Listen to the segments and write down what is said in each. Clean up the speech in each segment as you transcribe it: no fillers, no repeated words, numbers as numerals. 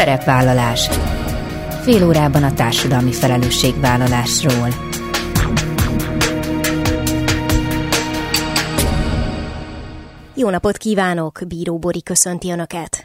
Szerepvállalás. Fél órában a társadalmi felelősségvállalásról. Jó napot kívánok! Bíró Bori köszönti Önöket!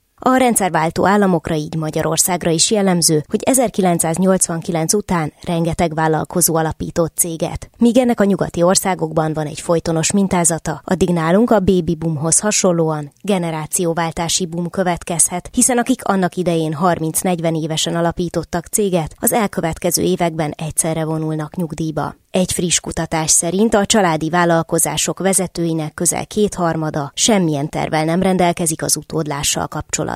A rendszerváltó államokra, így Magyarországra is jellemző, hogy 1989 után rengeteg vállalkozó alapított céget. Míg ennek a nyugati országokban van egy folytonos mintázata, addig nálunk a baby boomhoz hasonlóan generációváltási boom következhet, hiszen akik annak idején 30-40 évesen alapítottak céget, az elkövetkező években egyszerre vonulnak nyugdíjba. Egy friss kutatás szerint a családi vállalkozások vezetőinek közel 2/3 semmilyen tervvel nem rendelkezik az utódlással kapcsolatban.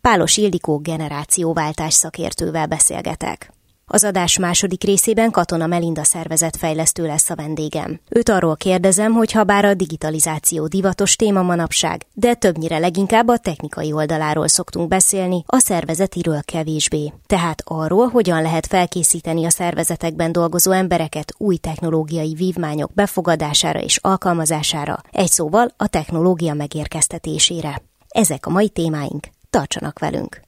Pálos Ildikó generációváltás szakértővel beszélgetek. Az adás második részében Katona Melinda szervezetfejlesztő lesz a vendégem. Őt arról kérdezem, hogy habár a digitalizáció divatos téma manapság, de többnyire leginkább a technikai oldaláról szoktunk beszélni, a szervezetiről kevésbé. Tehát arról, hogyan lehet felkészíteni a szervezetekben dolgozó embereket új technológiai vívmányok befogadására és alkalmazására, egy szóval a technológia megérkeztetésére. Ezek a mai témáink. Tartsanak velünk!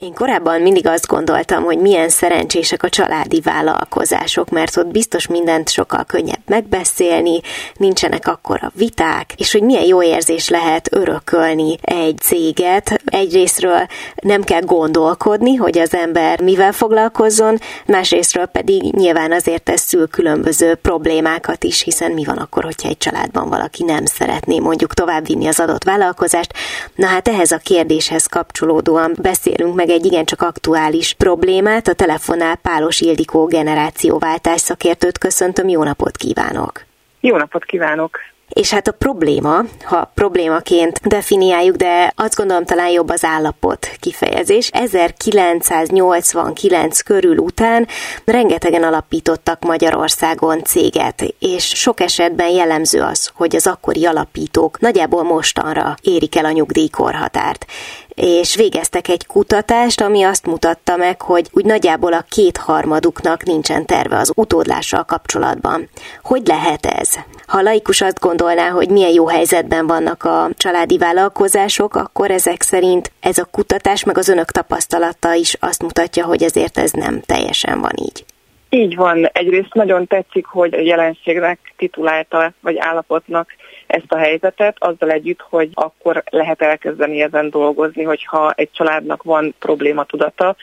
Én korábban mindig azt gondoltam, hogy milyen szerencsések a családi vállalkozások, mert ott biztos mindent sokkal könnyebb megbeszélni, nincsenek akkora viták, és hogy milyen jó érzés lehet örökölni egy céget. Egyrésztről nem kell gondolkodni, hogy az ember mivel foglalkozzon, másrésztről pedig nyilván azért ez szül különböző problémákat is, hiszen mi van akkor, hogyha egy családban valaki nem szeretné mondjuk továbbvinni az adott vállalkozást. Na hát ehhez a kérdéshez kapcsolódóan beszélünk meg egy igencsak aktuális problémát. A telefonnál Pálos Ildikó generációváltás szakértőt köszöntöm. Jó napot kívánok! Jó napot kívánok! És hát a probléma, ha problémaként definiáljuk, de azt gondolom talán jobb az állapot kifejezés. 1989 körül után rengetegen alapítottak Magyarországon céget, és sok esetben jellemző az, hogy az akkori alapítók nagyjából mostanra érik el a nyugdíjkorhatárt. És végeztek egy kutatást, ami azt mutatta meg, hogy úgy nagyjából a 2/3-uknak nincsen terve az utódlással kapcsolatban. Hogy lehet ez? Ha a laikus azt gondolná, hogy milyen jó helyzetben vannak a családi vállalkozások, akkor ezek szerint ez a kutatás, meg az önök tapasztalata is azt mutatja, hogy ezért ez nem teljesen van így. Így van. Egyrészt nagyon tetszik, hogy a jelenségnek titulálta, vagy állapotnak ezt a helyzetet, azzal együtt, hogy akkor lehet elkezdeni ezen dolgozni, hogyha egy családnak van problématudata,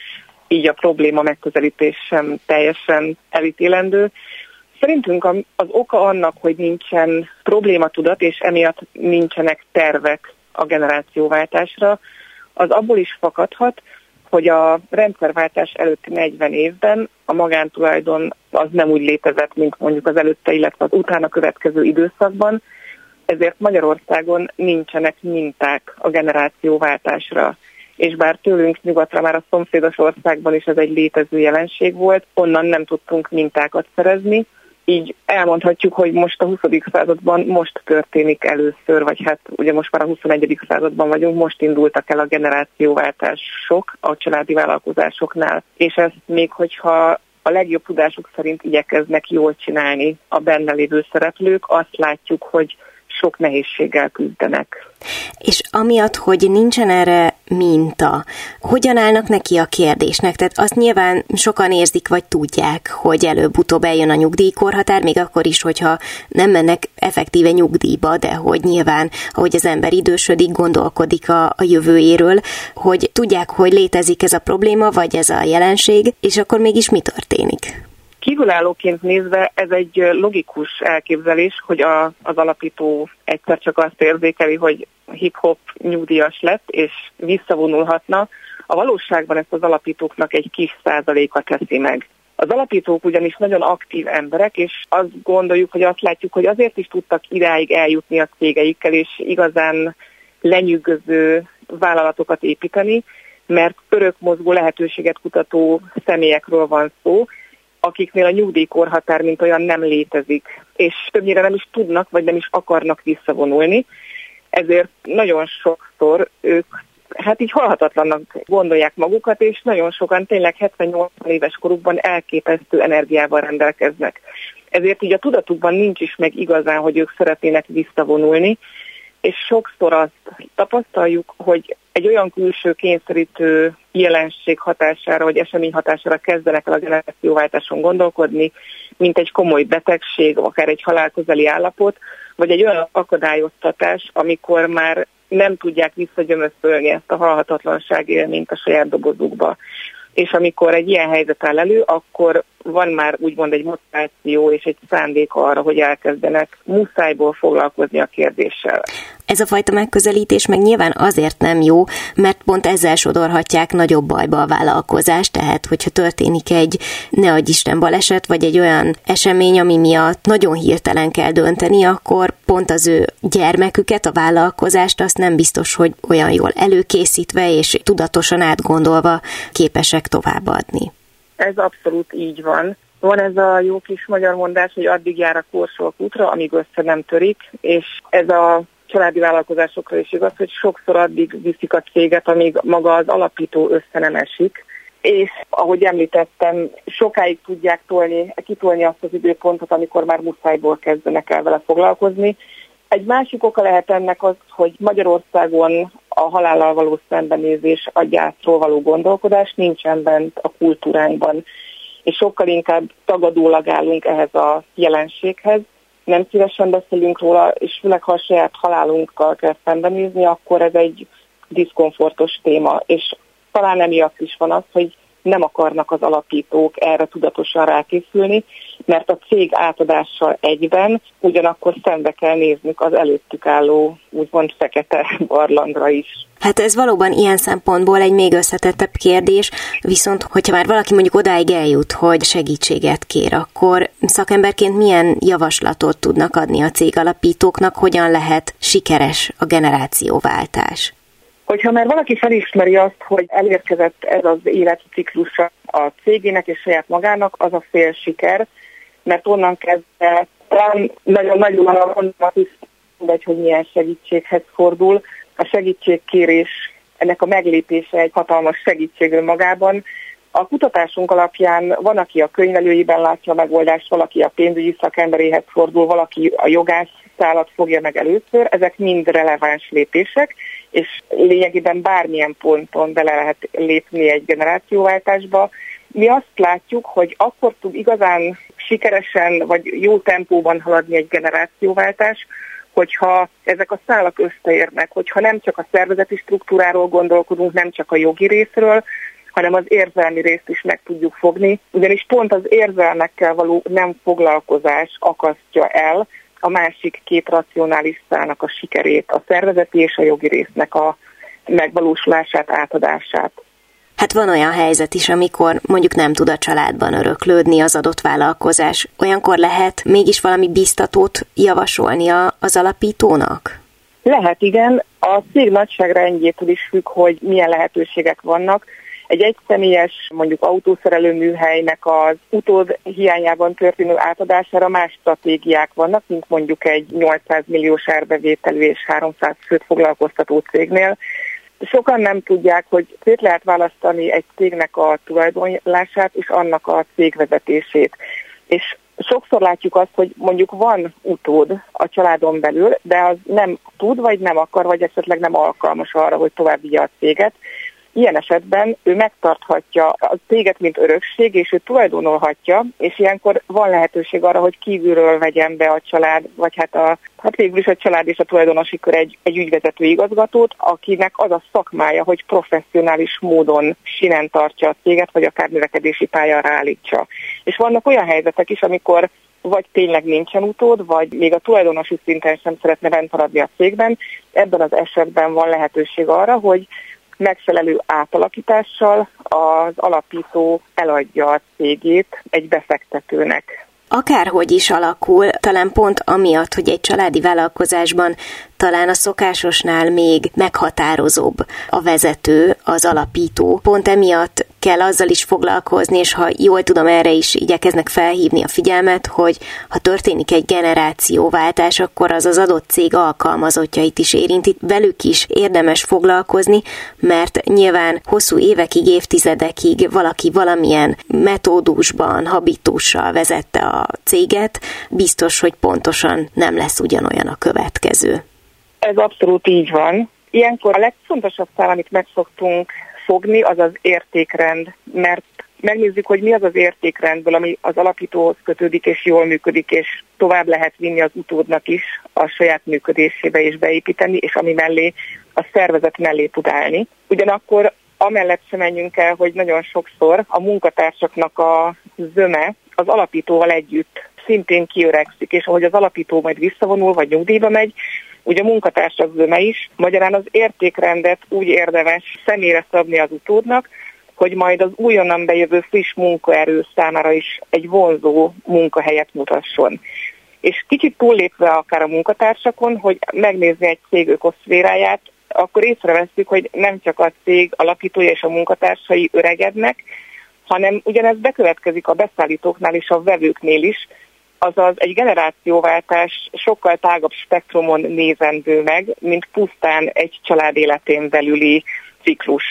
így a probléma megközelítés sem teljesen elítélendő. Szerintünk az oka annak, hogy nincsen problématudat, és emiatt nincsenek tervek a generációváltásra, az abból is fakadhat, hogy a rendszerváltás előtti 40 évben a magántulajdon az nem úgy létezett, mint mondjuk az előtte, illetve az utána következő időszakban, ezért Magyarországon nincsenek minták a generációváltásra. És bár tőlünk nyugatra már a szomszédos országban is ez egy létező jelenség volt, onnan nem tudtunk mintákat szerezni, így elmondhatjuk, hogy most a 20. században most történik először, vagy hát ugye most már a 21. században vagyunk, most indultak el a generációváltások a családi vállalkozásoknál, és ezt még hogyha a legjobb tudásuk szerint igyekeznek jól csinálni a benne lévő szereplők, azt látjuk, hogy sok nehézséggel küzdenek. És amiatt, hogy nincsen erre minta, hogyan állnak neki a kérdésnek? Tehát azt nyilván sokan érzik, vagy tudják, hogy előbb-utóbb eljön a nyugdíjkorhatár, még akkor is, hogyha nem mennek effektíve nyugdíjba, de hogy nyilván, ahogy az ember idősödik, gondolkodik a jövőjéről, hogy tudják, hogy létezik ez a probléma, vagy ez a jelenség, és akkor mégis mi történik? Kívülállóként nézve ez egy logikus elképzelés, hogy az alapító egyszer csak azt érzékeli, hogy hip-hop nyugdíjas lett, és visszavonulhatna. A valóságban ezt az alapítóknak egy kis százaléka teszi meg. Az alapítók ugyanis nagyon aktív emberek, és azt gondoljuk, hogy azt látjuk, hogy azért is tudtak idáig eljutni a cégeikkel, és igazán lenyűgöző vállalatokat építeni, mert örökmozgó lehetőséget kutató személyekről van szó, akiknél a nyugdíjkorhatár mint olyan nem létezik, és többnyire nem is tudnak, vagy nem is akarnak visszavonulni. Ezért nagyon sokszor ők hát így halhatatlannak gondolják magukat, és nagyon sokan tényleg 70-80 éves korukban elképesztő energiával rendelkeznek. Ezért így a tudatukban nincs is meg igazán, hogy ők szeretnének visszavonulni, és sokszor azt tapasztaljuk, hogy egy olyan külső kényszerítő jelenség hatására, vagy esemény hatására kezdenek el a generációváltáson gondolkodni, mint egy komoly betegség, akár egy halálközeli állapot, vagy egy olyan akadályoztatás, amikor már nem tudják visszagyömöszölni ezt a halhatatlanság élményt a saját dobozukba. És amikor egy ilyen helyzet áll elő, akkor van már úgymond egy motiváció és egy szándék arra, hogy elkezdenek muszájból foglalkozni a kérdéssel. Ez a fajta megközelítés meg nyilván azért nem jó, mert pont ezzel sodorhatják nagyobb bajba a vállalkozást, tehát hogyha történik egy ne adj Isten baleset, vagy egy olyan esemény, ami miatt nagyon hirtelen kell dönteni, akkor pont az ő gyermeküket, a vállalkozást azt nem biztos, hogy olyan jól előkészítve és tudatosan átgondolva képesek továbbadni. Ez abszolút így van. Van ez a jó kis magyar mondás, hogy addig jár a korsó a kútra, amíg össze nem törik, és ez a családi vállalkozásokra is igaz, hogy sokszor addig viszik a céget, amíg maga az alapító össze nem esik. És ahogy említettem, sokáig tudják kitolni azt az időpontot, amikor már muszájból kezdenek el vele foglalkozni. Egy másik oka lehet ennek az, hogy Magyarországon a halállal való szembenézés, a gyászról való gondolkodás nincsen bent a kultúránkban, és sokkal inkább tagadólag állunk ehhez a jelenséghez. Nem szívesen beszélünk róla, és főleg ha a saját halálunkkal kell szembenézni, akkor ez egy diszkomfortos téma, és talán emiatt is van az, hogy nem akarnak az alapítók erre tudatosan rákészülni, mert a cég átadással egyben ugyanakkor szembe kell néznünk az előttük álló úgymond fekete barlangra is. Hát ez valóban ilyen szempontból egy még összetettebb kérdés, viszont hogyha már valaki mondjuk odáig eljut, hogy segítséget kér, akkor szakemberként milyen javaslatot tudnak adni a cégalapítóknak, hogyan lehet sikeres a generációváltás? Hogyha már valaki felismeri azt, hogy elérkezett ez az életciklusa a cégének és saját magának, az a fél siker, mert onnan kezdve talán nagyon-nagyon alapon is mindegy, hogy milyen segítséghez fordul. A segítségkérés, ennek a meglépése egy hatalmas segítség önmagában. A kutatásunk alapján van, aki a könyvelőiben látja a megoldást, valaki a pénzügyi szakemberéhez fordul, valaki a jogász szálat fogja meg először. Ezek mind releváns lépések, és lényegében bármilyen ponton bele lehet lépni egy generációváltásba. Mi azt látjuk, hogy akkor tud igazán sikeresen vagy jó tempóban haladni egy generációváltás, hogyha ezek a szálak összeérnek, hogyha nem csak a szervezeti struktúráról gondolkodunk, nem csak a jogi részről, hanem az érzelmi részt is meg tudjuk fogni, ugyanis pont az érzelmekkel való nem foglalkozás akasztja el a másik két racionális szálnak a sikerét, a szervezeti és a jogi résznek a megvalósulását, átadását. Hát van olyan helyzet is, amikor mondjuk nem tud a családban öröklődni az adott vállalkozás. Olyankor lehet mégis valami biztatót javasolnia az alapítónak? Lehet, igen. A cég nagyságrendjétől is függ, hogy milyen lehetőségek vannak. Egy egyszemélyes, mondjuk autószerelő műhelynek az utód hiányában történő átadására más stratégiák vannak, mint mondjuk egy 800 milliós árbevételű és 300 főt foglalkoztató cégnél. Sokan nem tudják, hogy szét lehet választani egy cégnek a tulajdonlását és annak a cégvezetését. És sokszor látjuk azt, hogy mondjuk van utód a családon belül, de az nem tud, vagy nem akar, vagy esetleg nem alkalmas arra, hogy tovább vigye a céget. Ilyen esetben ő megtarthatja a céget, mint örökség, és ő tulajdonolhatja, és ilyenkor van lehetőség arra, hogy kívülről vegyen be a család, vagy hát végül is a család és a tulajdonosi kör egy ügyvezető igazgatót, akinek az a szakmája, hogy professzionális módon sinen tartsa a céget, vagy akár növekedési pályára állítsa. És vannak olyan helyzetek is, amikor vagy tényleg nincsen utód, vagy még a tulajdonosi szinten sem szeretne bent maradni a cégben. Ebben az esetben van lehetőség arra, hogy megfelelő átalakítással az alapító eladja a cégét egy befektetőnek. Akárhogy is alakul, talán pont amiatt, hogy egy családi vállalkozásban talán a szokásosnál még meghatározóbb a vezető, az alapító, pont emiatt kell azzal is foglalkozni, és ha jól tudom, erre is igyekeznek felhívni a figyelmet, hogy ha történik egy generációváltás, akkor az az adott cég alkalmazottjait is érinti. Velük is érdemes foglalkozni, mert nyilván hosszú évekig, évtizedekig valaki valamilyen metódusban, habitussal vezette a céget, biztos, hogy pontosan nem lesz ugyanolyan a következő. Ez abszolút így van. Ilyenkor a legfontosabb szál, amit meg szoktunk fogni, az az értékrend, mert megnézzük, hogy mi az az értékrendből, ami az alapítóhoz kötődik és jól működik, és tovább lehet vinni az utódnak is a saját működésébe és beépíteni, és ami mellé a szervezet mellé tud állni. Ugyanakkor amellett sem menjünk el, hogy nagyon sokszor a munkatársaknak a zöme az alapítóval együtt szintén kiöregszik, és ahogy az alapító majd visszavonul, vagy nyugdíjba megy, ugye a munkatársak zöme is, magyarán az értékrendet úgy érdemes személyre szabni az utódnak, hogy majd az újonnan bejövő friss munkaerő számára is egy vonzó munkahelyet mutasson. És kicsit túllépve akár a munkatársakon, hogy megnézni egy cég ökoszféráját, akkor észreveszünk, hogy nem csak a cég alapítója és a munkatársai öregednek, hanem ugyanez bekövetkezik a beszállítóknál és a vevőknél is, azaz egy generációváltás sokkal tágabb spektrumon nézendő meg, mint pusztán egy család életén belüli ciklus.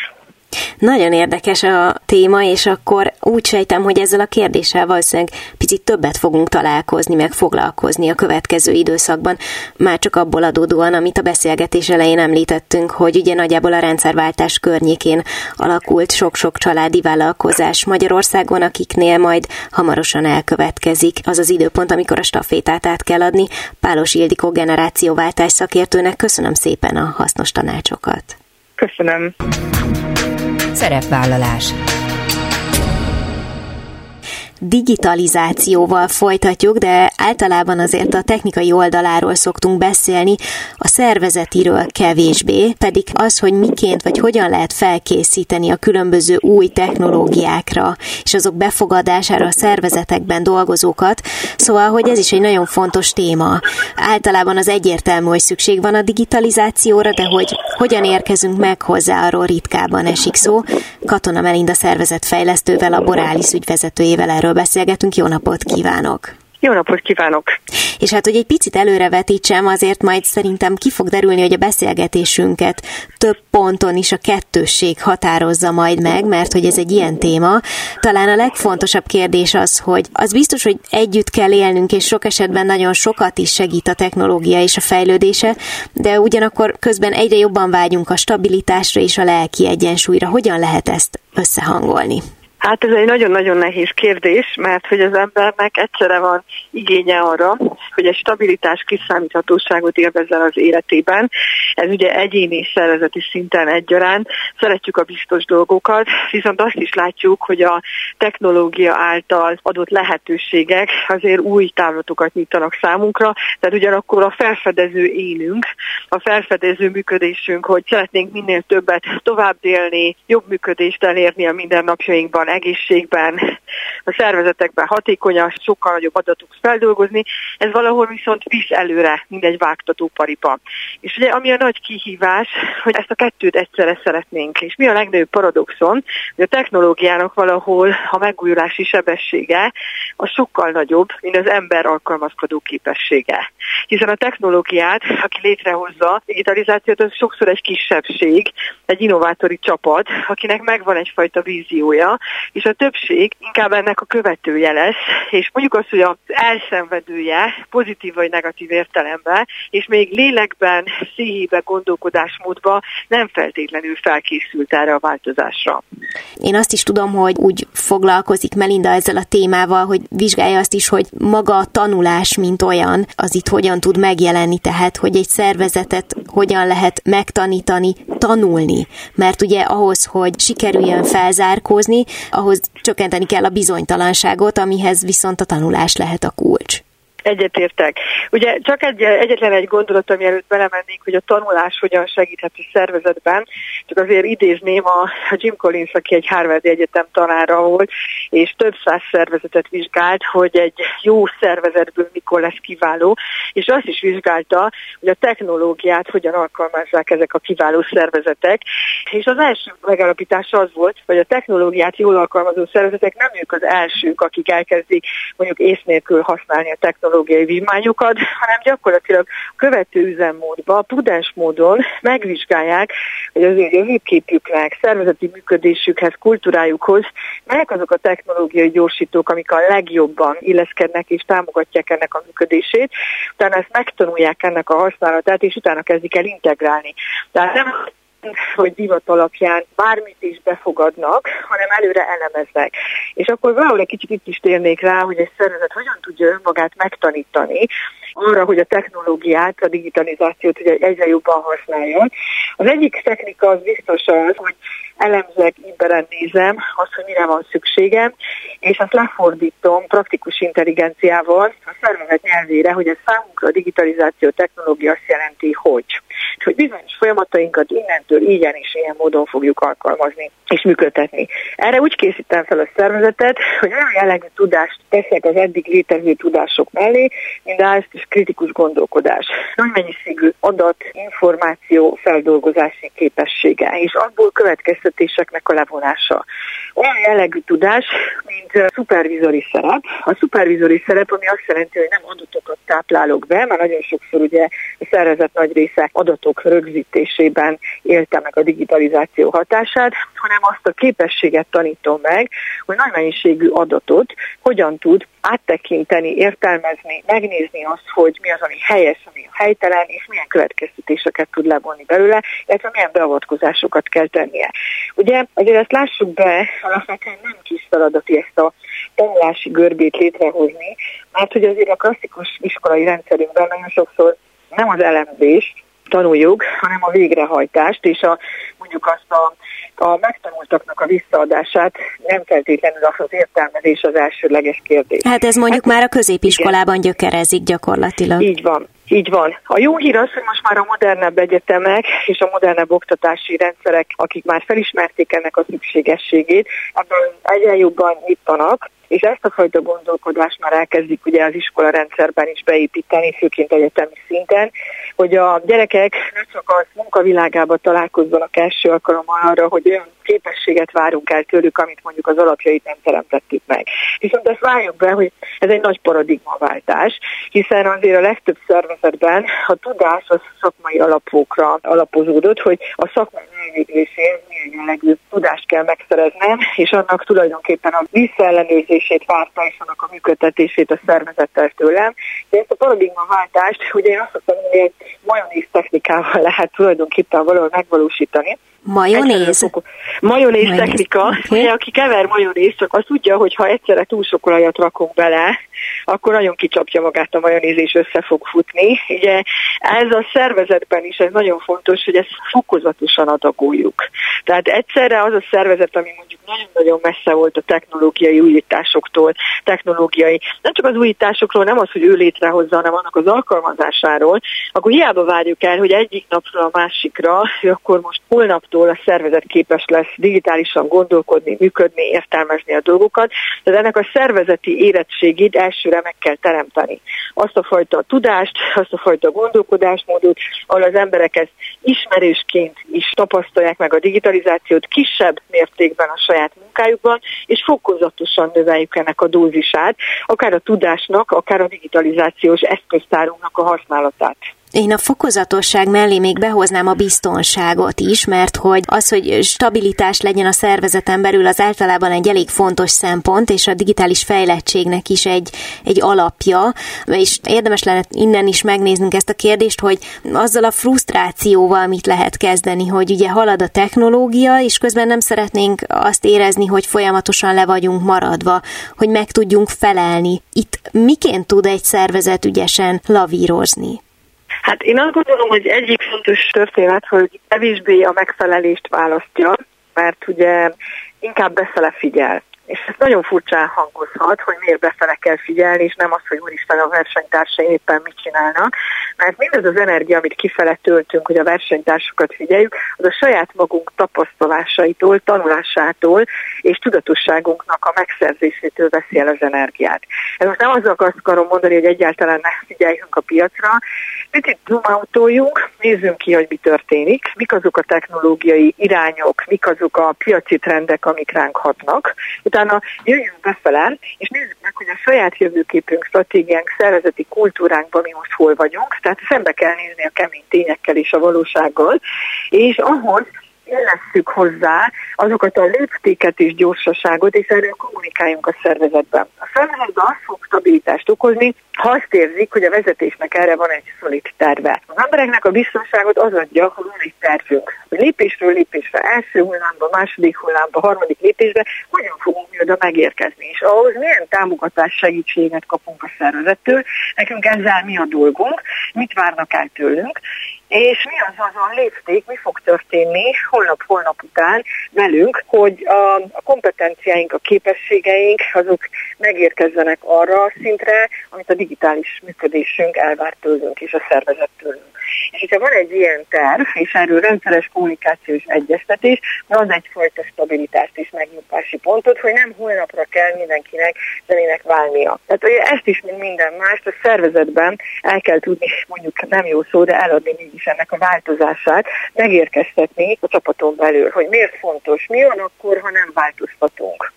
Nagyon érdekes a téma, és akkor úgy sejtem, hogy ezzel a kérdéssel valószínűleg picit többet fogunk találkozni, meg foglalkozni a következő időszakban, már csak abból adódóan, amit a beszélgetés elején említettünk, hogy ugye nagyjából a rendszerváltás környékén alakult sok-sok családi vállalkozás Magyarországon, akiknél majd hamarosan elkövetkezik az az időpont, amikor a stafétát át kell adni. Pálos Ildikó generációváltás szakértőnek köszönöm szépen a hasznos tanácsokat. Köszönöm. Szerepvállalás. Digitalizációval folytatjuk, de általában azért a technikai oldaláról szoktunk beszélni, a szervezetiről kevésbé, pedig az, hogy miként vagy hogyan lehet felkészíteni a különböző új technológiákra, és azok befogadására a szervezetekben dolgozókat, szóval, hogy ez is egy nagyon fontos téma. Általában az egyértelmű, hogy szükség van a digitalizációra, de hogy hogyan érkezünk meg hozzá, arról ritkában esik szó. Katona Melinda szervezetfejlesztővel, a Borális ügyvezetőjével erről beszélgetünk. Jó napot kívánok! Jó napot kívánok! És hát, hogy egy picit előrevetítsem, azért majd szerintem ki fog derülni, hogy a beszélgetésünket több ponton is a kettősség határozza majd meg, mert hogy ez egy ilyen téma. Talán a legfontosabb kérdés az, hogy az biztos, hogy együtt kell élnünk, és sok esetben nagyon sokat is segít a technológia és a fejlődése, de ugyanakkor közben egyre jobban vágyunk a stabilitásra és a lelki egyensúlyra. Hogyan lehet ezt összehangolni? Hát ez egy nagyon-nagyon nehéz kérdés, mert hogy az embernek egyszerre van igénye arra, hogy egy stabilitás, kiszámíthatóságot élvezzen az életében. Ez ugye egyéni és szervezeti szinten egyaránt. Szeretjük a biztos dolgokat, viszont azt is látjuk, hogy a technológia által adott lehetőségek azért új távlatokat nyitanak számunkra, tehát ugyanakkor a felfedező énünk, a felfedező működésünk, hogy szeretnénk minél többet tovább élni, jobb működést elérni a mindennapjainkban, egészségben, a szervezetekben hatékonyan, sokkal nagyobb adatok feldolgozni, ez valahol viszont visz előre, mint egy vágtatóparipa. És ugye ami a nagy kihívás, hogy ezt a kettőt egyszerre szeretnénk. És mi a legnagyobb paradoxon, hogy a technológiának valahol a megújulási sebessége az sokkal nagyobb, mint az ember alkalmazkodó képessége. Hiszen a technológiát, aki létrehozza digitalizációt, az sokszor egy kisebbség, egy innovátori csapat, akinek megvan egyfajta víziója, és a többség inkább ennek a követője lesz, és mondjuk azt, hogy az elszenvedője pozitív vagy negatív értelemben, és még lélekben, szíhébe, gondolkodásmódban nem feltétlenül felkészült erre a változásra. Én azt is tudom, hogy úgy foglalkozik Melinda ezzel a témával, hogy vizsgálja azt is, hogy maga a tanulás, mint olyan, az itt hogyan tud megjelenni, tehát hogy egy szervezetet hogyan lehet megtanítani, tanulni. Mert ugye ahhoz, hogy sikerüljön felzárkózni, ahhoz csökkenteni kell a bizonytalanságot, amihez viszont a tanulás lehet a kulcs. Egyetértek. Ugye csak egyetlen egy gondolatom, mielőtt belemennénk, hogy a tanulás hogyan segíthet a szervezetben. Csak azért idézném a Jim Collins, aki egy Harvardi Egyetem tanára volt, és több száz szervezetet vizsgált, hogy egy jó szervezetből mikor lesz kiváló, és azt is vizsgálta, hogy a technológiát hogyan alkalmazzák ezek a kiváló szervezetek. És az első megállapítás az volt, hogy a technológiát jól alkalmazó szervezetek nem ők az elsők, akik elkezdik mondjuk ész nélkül használni a technológiai vívmányokat, hanem gyakorlatilag követő üzemmódba, prudens módon megvizsgálják, hogy az ő jövőképüknek, szervezeti működésükhez, kultúrájukhoz melyek azok a technológiai gyorsítók, amik a legjobban illeszkednek és támogatják ennek a működését, utána ezt megtanulják ennek a használatát, és utána kezdik el integrálni. Tehát nem hogy divat alapján bármit is befogadnak, hanem előre elemeznek. És akkor valahol egy kicsit itt is térnék rá, hogy egy szervezet hogyan tudja önmagát megtanítani arra, hogy a technológiát, a digitalizációt ugye egyre jobban használjon. Az egyik technika az biztos az, hogy elemzek, íbben nézem azt, hogy mire van szükségem, és azt lefordítom praktikus intelligenciával a szervezet nyelvére, hogy ez számunkra a digitalizáció technológia azt jelenti, hogy bizonyos folyamatainkat innentől ilyen és ilyen módon fogjuk alkalmazni és működtetni. Erre úgy készítem fel a szervezetet, hogy olyan jellegű tudást teszek az eddig létező tudások mellé, mindázt is kritikus gondolkodás, nagymennyiségű adat, információ, feldolgozási képessége, és abból következtetéseknek a levonása. Olyan jellegű tudás, mint szupervizori szerep. A szupervizori szerep, ami azt jelenti, hogy nem adatokat táplálok be, mert nagyon sokszor ugye a szervezet nagy része adatok rögzítésében élte meg a digitalizáció hatását, hanem azt a képességet tanítom meg, hogy nagy mennyiségű adatot hogyan tud áttekinteni, értelmezni, megnézni azt, hogy mi az, ami helyes, ami helytelen, és milyen következtetéseket tud levonni belőle, illetve milyen beavatkozásokat kell tennie. Ugye, azért ezt lássuk be, alapvetően nem kis feladati ezt a tanulási görbét létrehozni, mert hogy azért a klasszikus iskolai rendszerünkben nagyon sokszor nem az elemzést tanuljuk, hanem a végrehajtást, és mondjuk azt a megtanultaknak a visszaadását nem feltétlenül az értelmezés az elsődleges kérdés. Hát ez mondjuk már a középiskolában gyökerezik gyakorlatilag. Így van. A jó hír az, hogy most már a modernebb egyetemek és a modernebb oktatási rendszerek, akik már felismerték ennek a szükségességét, abban egyre jobban nyitanak, és ezt a fajta gondolkodást már elkezdik ugye az iskola rendszerben is beépíteni, főként egyetemi szinten, hogy a gyerekek nem csak a munkavilágába találkozzanak első alkalommal arra, hogy olyan képességet várunk el tőlük, amit mondjuk az alapjait nem teremtettük meg. Viszont ezt várjuk be, hogy ez egy nagy paradigmaváltás, hiszen azért a legtöbb szervezetben a tudás az szakmai alapokra alapozódott, hogy a szakmai elvégzésén milyen jellegű tudást kell megszereznem, és annak tulajdonképpen a visszaellenőrzését várta, és annak a működtetését a szervezettel tőlem. De ezt a paradigmaváltást, ugye én azt szoktam, hogy egy majonéz technikával lehet tulajdonképpen valahol megvalósítani. Majonéz technika, ugye, aki kever majonézt, csak azt tudja, hogy ha egyszerre túl sok olajat rakunk bele, akkor nagyon kicsapja magát a majonéz, és össze fog futni. Ugye ez a szervezetben is, ez nagyon fontos, hogy ezt fokozatosan adagoljuk. Tehát egyszerre az a szervezet, ami mondjuk nagyon-nagyon messze volt a technológiai újításoktól, nem csak az újításokról, nem az, hogy ő létrehozza, hanem annak az alkalmazásáról, akkor hiába várjuk el, hogy egyik napról a másikra, akkor most holnaptól a szervezet képes lesz digitálisan gondolkodni, működni, értelmezni a dolgokat. Tehát ennek a szervezeti érettségét elsőre meg kell teremteni. Azt a fajta tudást, azt a fajta gondolkodásmódot, ahol az emberek ezt ismerősként is tapasztalják meg a digitalizációt kisebb mértékben a saját munkájukban, és fokozatosan növeljük ennek a dózisát, akár a tudásnak, akár a digitalizációs eszköztárunknak a használatát. Én a fokozatosság mellé még behoznám a biztonságot is, mert hogy az, hogy stabilitás legyen a szervezeten belül, az általában egy elég fontos szempont, és a digitális fejlettségnek is egy alapja, és érdemes lenne innen is megnéznünk ezt a kérdést, hogy azzal a frusztrációval mit lehet kezdeni, hogy ugye halad a technológia, és közben nem szeretnénk azt érezni, hogy folyamatosan le vagyunk maradva, hogy meg tudjunk felelni. Itt miként tud egy szervezet ügyesen lavírozni? Hát én azt gondolom, hogy egyik fontos történet, hogy kevésbé a megfelelést választja, mert ugye inkább befele figyel. És ez nagyon furcsán hangozhat, hogy miért befele kell figyelni, és nem az, hogy úristen a versenytársaim éppen mit csinálnak, mert mindez az energia, amit kifele töltünk, hogy a versenytársakat figyeljük, az a saját magunk tapasztalásaitól, tanulásától és tudatosságunknak a megszerzésétől veszi el az energiát. Ez most nem azzal azt akarom mondani, hogy egyáltalán ne figyeljünk a piacra, picit zoomautoljunk, nézzünk ki, hogy mi történik, mik azok a technológiai irányok, mik azok a piaci trendek, amik ránk hatnak. Utána jöjjünk befele, és nézzük meg, hogy a saját jövőképünk, stratégiánk, szervezeti kultúránkban mi most hol vagyunk, tehát szembe kell nézni a kemény tényekkel és a valósággal, és ahhoz élesszük hozzá azokat a léptéket és gyorsaságot, és erről kommunikáljunk a szervezetben. A szervezetben azt fog stabilitást okozni, ha azt érzik, hogy a vezetésnek erre van egy szolid terve. Az embereknek a biztonságot az adja, hogy van egy tervünk. Lépésről lépésre, első hullámba, második hullámba, harmadik lépésre, hogyan fogunk mi oda megérkezni, és ahhoz milyen támogatás, segítséget kapunk a szervezettől, nekünk ezzel mi a dolgunk, mit várnak el tőlünk, és mi az azon lépték, mi fog történni holnap-holnap után velünk, hogy a kompetenciáink, a képességeink, azok megérkezzenek arra a szintre, amit a digitális működésünk elvár tőlünk és a szervezettől. És hogyha van egy ilyen terv, és erről rendszeres kommunikáció és egyeztetés, az egyfajta stabilitást és megnyugvási pontot, hogy nem holnapra kell mindenkinek zenének válnia. Tehát ugye ezt is, mint minden mást, a szervezetben el kell tudni, mondjuk nem jó szó, de eladni mégis ennek a változását, megérkeztetni a csapaton belül, hogy miért fontos, mi van akkor, ha nem változtatunk.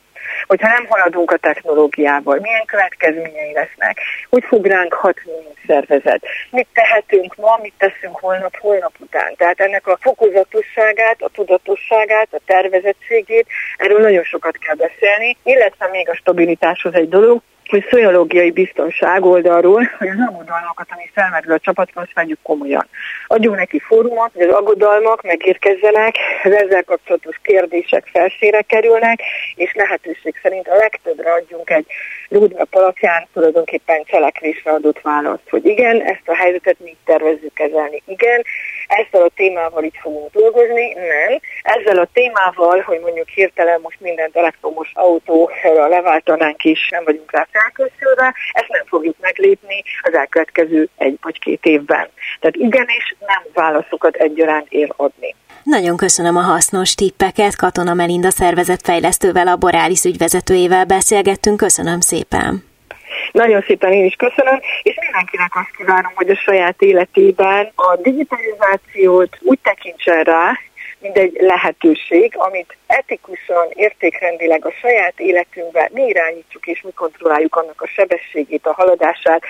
Hogyha nem haladunk a technológiával, milyen következményei lesznek, hogy fog ránk hatni a szervezet, mit tehetünk ma, mit teszünk holnap után. Tehát ennek a fokozatosságát, a tudatosságát, a tervezettségét, erről nagyon sokat kell beszélni, illetve még a stabilitáshoz egy dolog, hogy szociológiai biztonság oldalról, hogy az aggodalmakat, ami felmerül a csapatra, azt vegyük komolyan. Adjunk neki fórumot, hogy az aggodalmak megérkezzenek, az ezzel kapcsolatos kérdések felsére kerülnek, és lehetőség szerint a legtöbbre adjunk egy roadmap alapján tulajdonképpen cselekvésre adott választ, hogy igen, ezt a helyzetet mi tervezzük kezelni, igen, ezzel a témával itt fogunk dolgozni, nem. Ezzel a témával, hogy mondjuk hirtelen most mindent elektromos autóra leváltanánk is, nem vagyunk rá felkészülve, ezt nem fogjuk meglépni az elkövetkező 1 vagy 2 évben. Tehát igenis nem válaszokat egyaránt ér adni. Nagyon köszönöm a hasznos tippeket. Katona Melinda szervezetfejlesztővel, a Borális ügyvezetőjével beszélgettünk. Köszönöm szépen! Nagyon szépen én is köszönöm, és mindenkinek azt kívánom, hogy a saját életében a digitalizációt úgy tekintsen rá, mint egy lehetőség, amit etikusan, értékrendileg a saját életünkben mi irányítsuk és mi kontrolláljuk annak a sebességét, a haladását,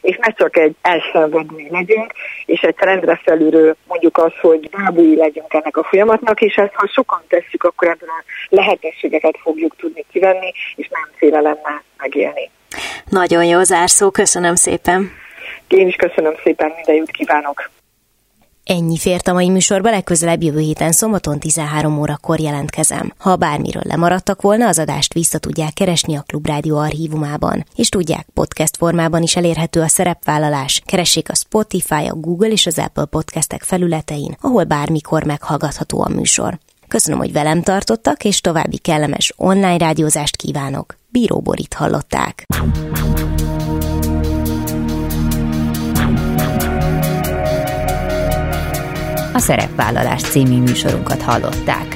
és ne csak egy elszenvedmény legyünk, és egy rendre felülről mondjuk az, hogy bábúi legyünk ennek a folyamatnak, és ezt ha sokan tesszük, akkor ebből a lehetőségeket fogjuk tudni kivenni, és nem félelemmel megélni. Nagyon jó zárszó, köszönöm szépen! Én is köszönöm szépen, minden jót kívánok! Ennyi fért a mai műsorba, legközelebb jövő héten szombaton 13 órakor jelentkezem. Ha bármiről lemaradtak volna, az adást vissza tudják keresni a Klubrádió archívumában. És tudják, podcast formában is elérhető a Szerepvállalás. Keressék a Spotify, a Google és az Apple Podcastek felületein, ahol bármikor meghallgatható a műsor. Köszönöm, hogy velem tartottak, és további kellemes online rádiózást kívánok. Bíró Borit hallották. A Szerepvállalás című műsorunkat hallották.